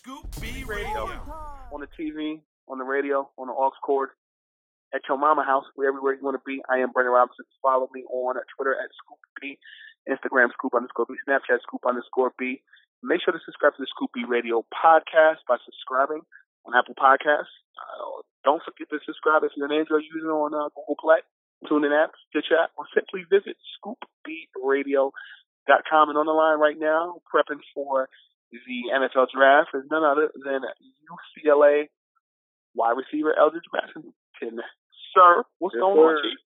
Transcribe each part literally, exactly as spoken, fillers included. Scoop B Radio. On the T V, on the radio, on the aux cord, at your mama house, wherever you want to be. I am Brandon Robinson. Follow me on Twitter at Scoop B, Instagram Scoop underscore B, Snapchat Scoop underscore B. Make sure to subscribe to the Scoop B Radio podcast by subscribing on Apple Podcasts. Uh, don't forget to subscribe if you're an Android user on uh, Google Play, TuneIn apps, Stitcher app, or simply visit scoop b radio dot com. And on the line right now, prepping for the N F L draft is none other than U C L A wide receiver Eldridge Washington. Sir, what's yes, going sir. on, Chief?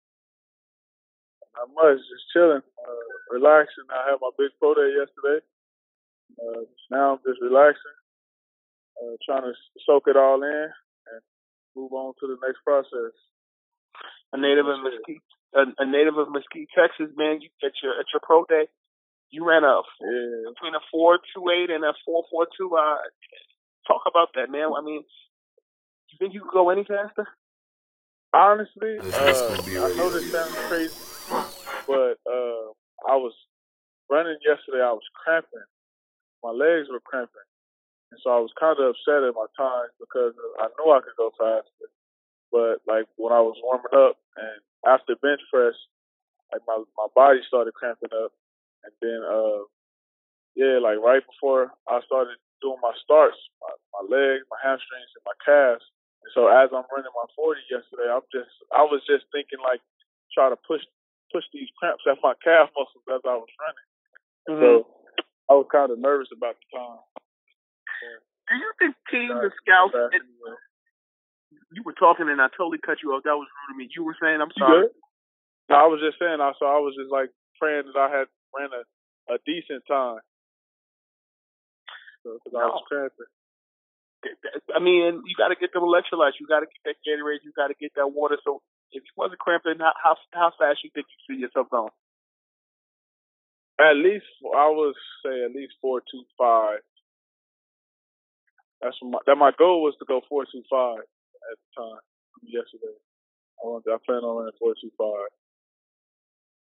Not much, just chilling, uh, relaxing. I had my big pro day yesterday. Uh, now I'm just relaxing, uh, trying to soak it all in and move on to the next process. A native of Mesquite, a, a native of Mesquite, Texas, man. You at your at your pro day, you ran a yeah. between a four two eight and a four four two. Uh, talk about that, man. I mean, do you think you could go any faster? Honestly, uh, I know this sounds crazy, but uh, I was running yesterday. I was cramping. My legs were cramping, and so I was kind of upset at my times because I knew I could go faster. But like when I was warming up and after bench press, like my my body started cramping up, and then uh yeah, like right before I started doing my starts, my, my legs, my hamstrings, and my calves. And so as I'm running my forty yesterday, I'm just I was just thinking like try to push push these cramps at my calf muscles as I was running. Mm-hmm. So I was kind of nervous about the time. Yeah. Do you think teams and scouts? It, you were talking and I totally cut you off. That was rude of me. You were saying, I'm sorry. No, I was just saying. I so I was just like praying that I had ran a, a decent time. So, cause no. I was cramping. I mean, you got to get them electrolytes. You got to get that Gatorade. You got to get that water. So if you wasn't cramping, how how, how fast you think you see yourself going? At least I would say at least four two five. That's my that my goal was to go four two five at the time yesterday. I wanted, I plan on running four two five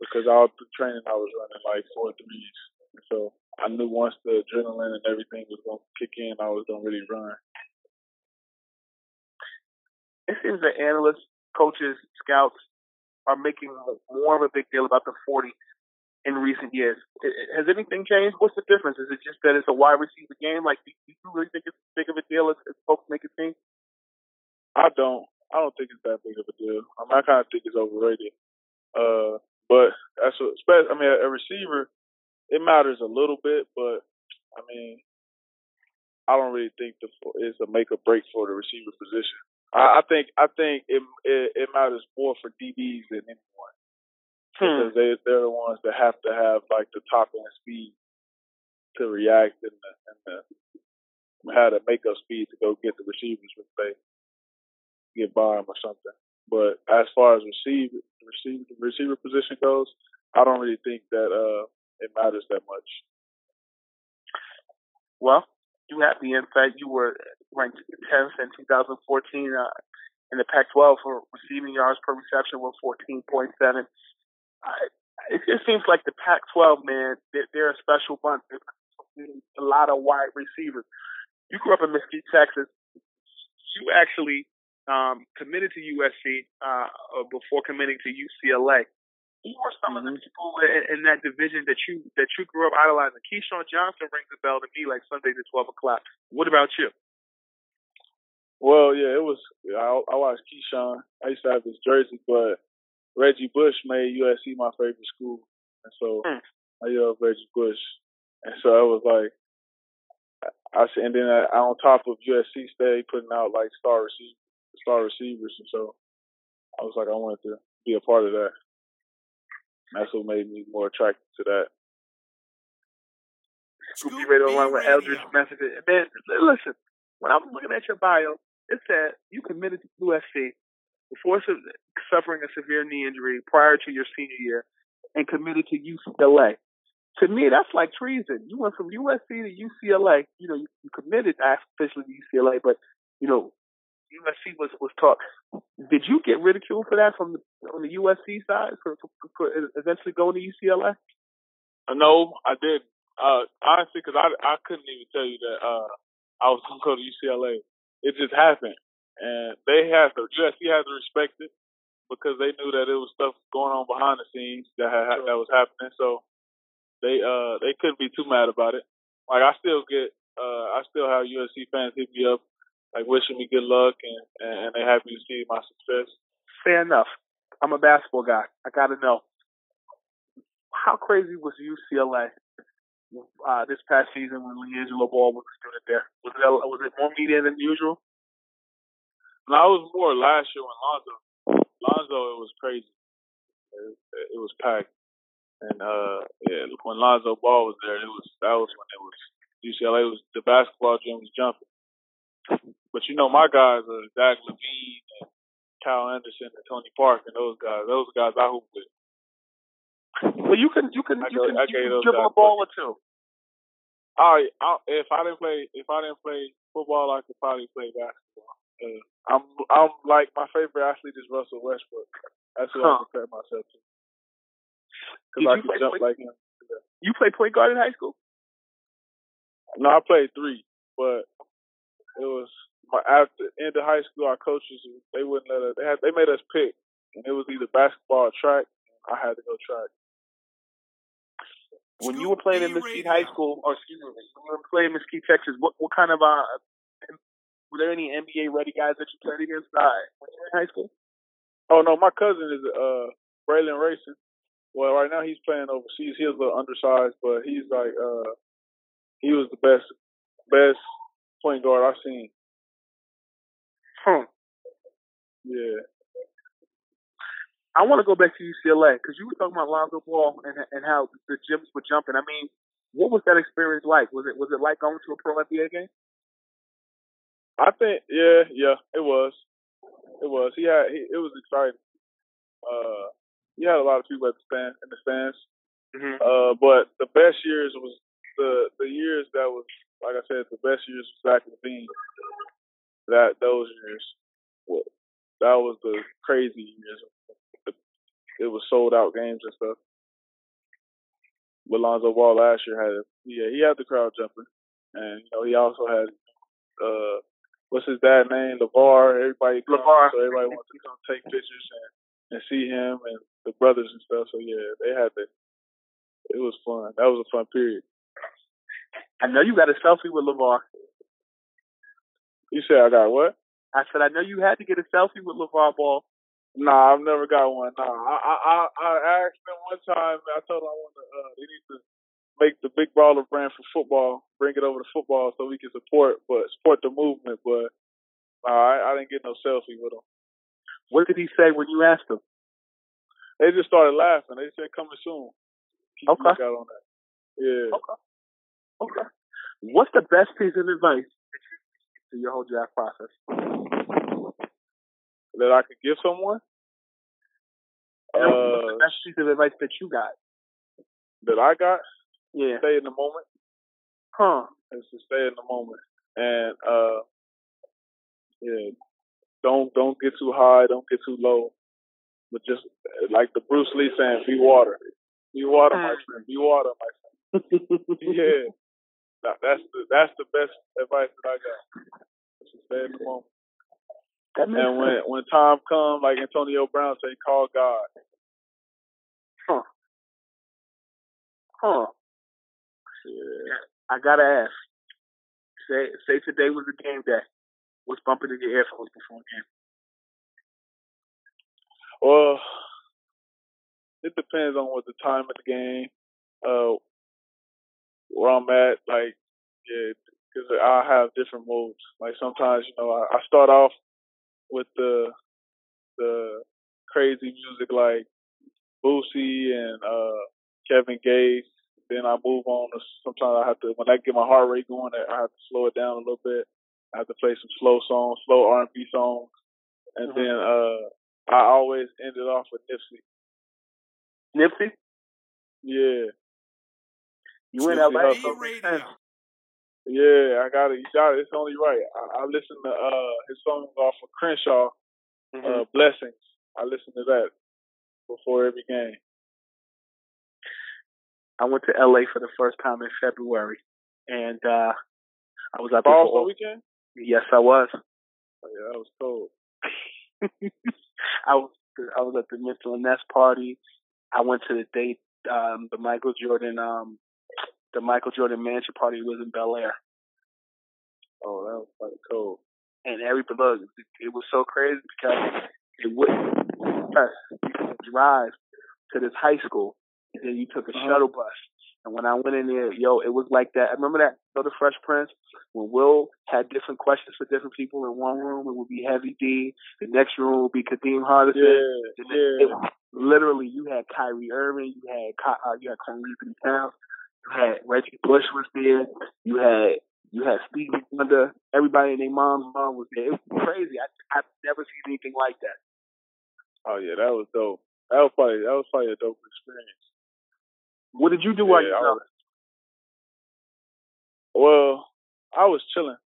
because all through training I was running like four threes, and so I knew once the adrenaline and everything was going to kick in, I was going to really run. It seems that analysts, coaches, scouts are making more of a big deal about the forty. In recent years, has anything changed? What's the difference? Is it just that it's a wide receiver game? Like, do you really think it's big of a deal as, as folks make it seem? I don't. I don't think it's that big of a deal. I mean, I kind of think it's overrated. Uh, but that's what, I mean, a receiver, it matters a little bit, but I mean, I don't really think the, it's a make or break for the receiver position. I, I think I think it, it it matters more for D Bs than anyone. Because they, they're the ones that have to have, like, the top-end speed to react and, the, and the, how to make up speed to go get the receivers when they get by them or something. But as far as receive, receive, the receiver position goes, I don't really think that uh, it matters that much. Well, you have the insight. You were ranked tenth in two thousand fourteen uh, in the Pac twelve for receiving yards per reception with fourteen point seven. I, it just seems like the Pac twelve, man, they're, they're a special bunch. There's a lot of wide receivers. You grew up in Mesquite, Texas. You actually um, committed to U S C uh, before committing to U C L A. Who are some mm-hmm. of the people in, in that division that you that you grew up idolizing? Keyshawn Johnson rings a bell to me like Sundays at twelve o'clock. What about you? Well, yeah, it was. I, I watched Keyshawn. I used to have his jersey, but Reggie Bush made U S C my favorite school, and so mm. I love Reggie Bush. And so I was like, I and then I, I on top of U S C stay putting out like star receivers, star receivers, and so I was like, I wanted to be a part of that. That's what made me more attracted to that. Scoop B Radio along with Eldridge messages. Man, listen, when I was looking at your bio, it said you committed to U S C before suffering a severe knee injury prior to your senior year and committed to U C L A. To me, that's like treason. You went from U S C to U C L A. You know, you, you committed officially to U C L A, but, you know, U S C was, was taught. Did you get ridiculed for that from the, on the U S C side for, for, for eventually going to U C L A? No, I didn't. Uh, honestly, because I, I couldn't even tell you that uh, I was going to go to U C L A. It just happened. And they had to, U S C had to respect it because they knew that it was stuff going on behind the scenes that had, sure. that was happening. So they uh, they couldn't be too mad about it. Like, I still get, uh, I still have U S C fans hit me up, like, wishing me good luck, and, and they're happy to see my success. Fair enough. I'm a basketball guy. I got to know. How crazy was U C L A uh, this past season when LiAngelo Ball was a student there? Was it, was it more media than usual? No, it was more last year when Lonzo. Lonzo, it was crazy. It, it was packed. And, uh, yeah, when Lonzo Ball was there, it was that was when it was U C L A was the basketball dream was jumping. But you know, my guys are Zach Levine, and Kyle Anderson, and Tony Park, and those guys. Those guys I hoop with. Well, you can you can I you go, can, you can give them a ball or two. All right, I, if I didn't play if I didn't play football, I could probably play basketball. Uh, I'm I'm like my favorite athlete is Russell Westbrook. That's who huh. I compare myself to. Because I can jump point, like him. Yeah. You played point guard in high school? No, I played three, but. It was my, after end of high school. Our coaches they wouldn't let us. They had, they made us pick, and it was either basketball or track. I had to go track. When you were playing in Mesquite High School, or excuse me, when you were playing in Mesquite, Texas, what what kind of uh, were there any N B A ready guys that you played against uh, when you were in high school? Oh no, my cousin is uh Braylon Racing. Well, right now he's playing overseas. He was a little undersized, but he's like uh he was the best best. point guard I've seen. Hmm. Yeah. I want to go back to U C L A because you were talking about Lonzo Ball and and how the gyms were jumping. I mean, what was that experience like? Was it was it like going to a pro N B A game? I think yeah, yeah, it was. It was. He had he, it was exciting. Uh, he had a lot of people at the stand in the stands. Mm-hmm. Uh, but the best years was the the years that was. Like I said, the best years for Zach Levine, that those years, well, that was the crazy years. It was sold out games and stuff. But Lonzo Ball last year had, yeah, he had the crowd jumping, and you know he also had, uh, what's his dad name, LaVar. Everybody, LaVar. So everybody wanted to come take pictures and, and see him and the brothers and stuff. So yeah, they had the. It was fun. That was a fun period. I know you got a selfie with LaVar. You said I got what? I said I know you had to get a selfie with LaVar Ball. Nah, I've never got one. Nah, I I I asked them one time. I told them I want to. Uh, they need to make the big baller brand for football. Bring it over to football so we can support, but support the movement. But uh, I I didn't get no selfie with him. What did he say when you asked him? They just started laughing. They said coming soon. Keep okay. Out on that. Yeah. Okay. Okay. What's the best piece of advice to your whole draft process? That I could give someone? Uh, what's the best piece of advice that you got? That I got? Yeah. Stay in the moment. Huh. It's to stay in the moment and uh, yeah, don't don't get too high, don't get too low, but just like the Bruce Lee saying, "Be water, be water, my friend, be water, my friend." Yeah, now, that's the that's the best advice that I got. Just to stay in the moment. And when, when time comes, like Antonio Brown say, call God. Huh. Huh. Yeah. I gotta ask. Say say today was a game day. What's bumping in your earphones before a game? Well, it depends on what the time of the game, uh, where I'm at. Like, yeah, because I have different modes. Like sometimes, you know, I, I start off with the the crazy music like Boosie and uh, Kevin Gates. Then I move on. To, sometimes I have to, when I get my heart rate going, I have to slow it down a little bit. I have to play some slow songs, slow R and B songs. And mm-hmm. then uh, I always end it off with Nipsey. Nipsey? Yeah. You in L A? Yeah, I got it. It's only right. I, I listen to uh, his songs off of Crenshaw, mm-hmm. uh, Blessings. I listen to that before every game. I went to L A for the first time in February, and uh, I was out there for all weekend. Yes, I was. Oh, yeah, I was cold. I was I was at the Mitchell and Ness party. I went to the date um, the Michael Jordan um, the Michael Jordan mansion party was in Bel Air. Oh, that was fucking cold. And every look, it, it was so crazy because it wouldn't drive to this high school. And then you took a uh-huh. shuttle bus. And when I went in there, yo, it was like that. I remember that, so the Fresh Prince, when Will had different questions for different people in one room, it would be Heavy D. The next room would be Kadeem Hardison. Yeah, yeah. It was, literally, you had Kyrie Irving, you had uh, you had Kyrie Irving, you had Reggie Bush was there, you had you had Stevie Wonder. Everybody and their mom's mom was there. It was crazy. I I've never seen anything like that. Oh yeah, that was dope. That was probably that was probably a dope experience. What did you do yeah, while you were Well, I was chilling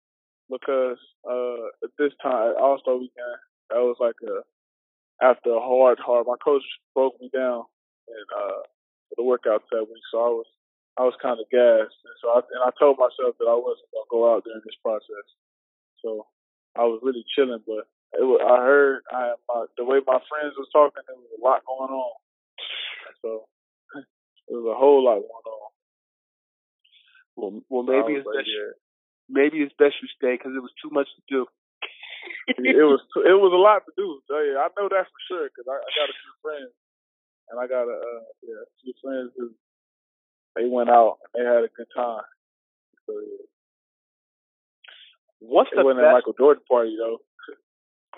because uh, at this time, All-Star Weekend, that was like a, after a hard, hard, my coach broke me down and uh, for the workout that week, so I was I was kind of gassed. And, so I, and I told myself that I wasn't going to go out during this process. So I was really chilling, but it was, I heard I, my, the way my friends was talking, there was a lot going on. So... There's a whole lot going on. Well, well maybe it's best. You, maybe it's best you stay because it was too much to do. it was too, it was a lot to do. So yeah, I know that for sure because I, I got a few friends, and I got a uh, yeah, a few friends who they went out and they had a good time. So yeah. What's it the wasn't best? A Michael Jordan party though,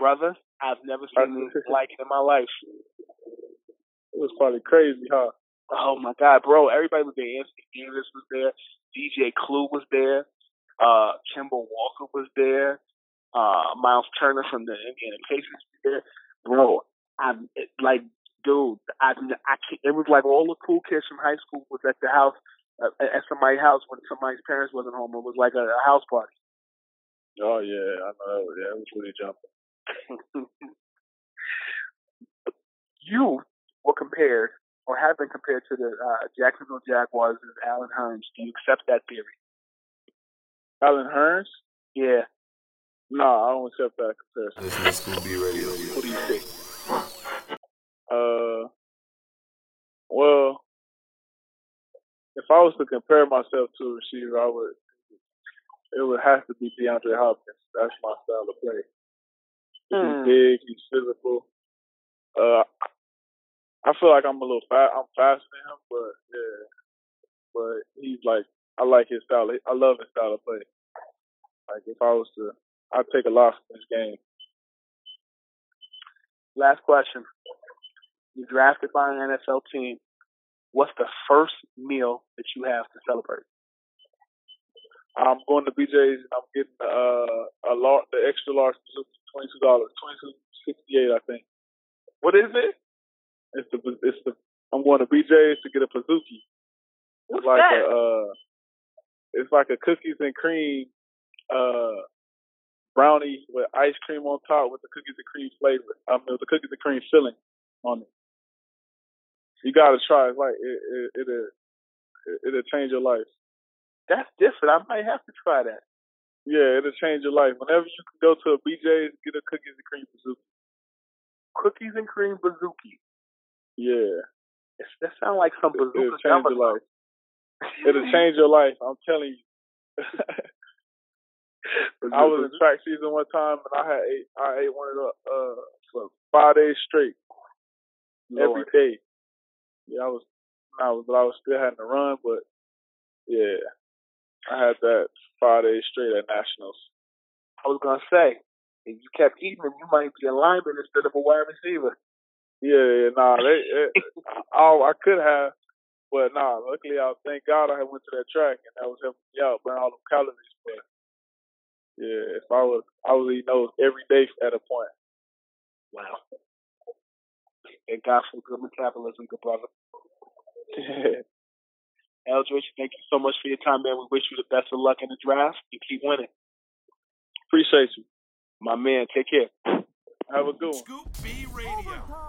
brother. I've never seen anything like it in my life. It was probably crazy, huh? Oh my God, bro! Everybody was there. Anthony Davis was there. D J Clue was there. Uh, Kimball Walker was there. Uh, Miles Turner from the Indiana Pacers was there. Bro, I'm it, like, dude, I, I can't, it was like all the cool kids from high school was at the house, uh, at somebody's house when somebody's parents wasn't home. It was like a, a house party. Oh yeah, I know. Yeah, it was really jumping. You were compared. Or have been compared to the uh, Jacksonville Jaguars and Alan Hearns. Do you accept that theory? Alan Hearns? Yeah. No, I don't accept that comparison. This is Scoop B Radio. What do you think? Uh, well, if I was to compare myself to a receiver, I would. It would have to be DeAndre Hopkins. That's my style of play. Mm. He's big. He's physical. Uh. I feel like I'm a little fast. I'm faster than him, but yeah, but he's like I like his style. I love his style of play. Like if I was to, I'd take a loss in this game. Last question: you're drafted by an N F L team. What's the first meal that you have to celebrate? I'm going to B J's. I'm getting uh, a large, the extra large, twenty-two dollars, twenty-two sixty-eight, I think. What is it? It's the it's the I'm going to B J's to get a Pizookie. What's like that? A, uh, it's like a cookies and cream uh, brownie with ice cream on top with the cookies and cream flavor. I mean, the cookies and cream filling on it. You gotta try. It's like it, it, it'll it'll change your life. That's different. I might have to try that. Yeah, it'll change your life. Whenever you can go to a B J's, get a cookies and cream bazooki. Cookies and cream bazooki. Yeah. It's, that sounds like some bazooka. It'll change your life. It'll change your life. I'm telling you. I was in track season one time, and I had ate, I ate one of the uh for five days straight. Lord. Every day. Yeah, I was, I was, but I was still having to run. But yeah, I had that five days straight at nationals. I was gonna say, if you kept eating them, you might be a lineman instead of a wide receiver. Yeah, nah, they, it, oh, I could have, but nah. Luckily, I thank God I went to that track, and that was helping me out, burn all them calories. But yeah, if I was, I was eating those every day at a point. Wow. Thank God for good metabolism, good brother. Eldridge, thank you so much for your time, man. We wish you the best of luck in the draft. You keep winning. Appreciate you. My man, take care. Have a good one. Scoop B Radio.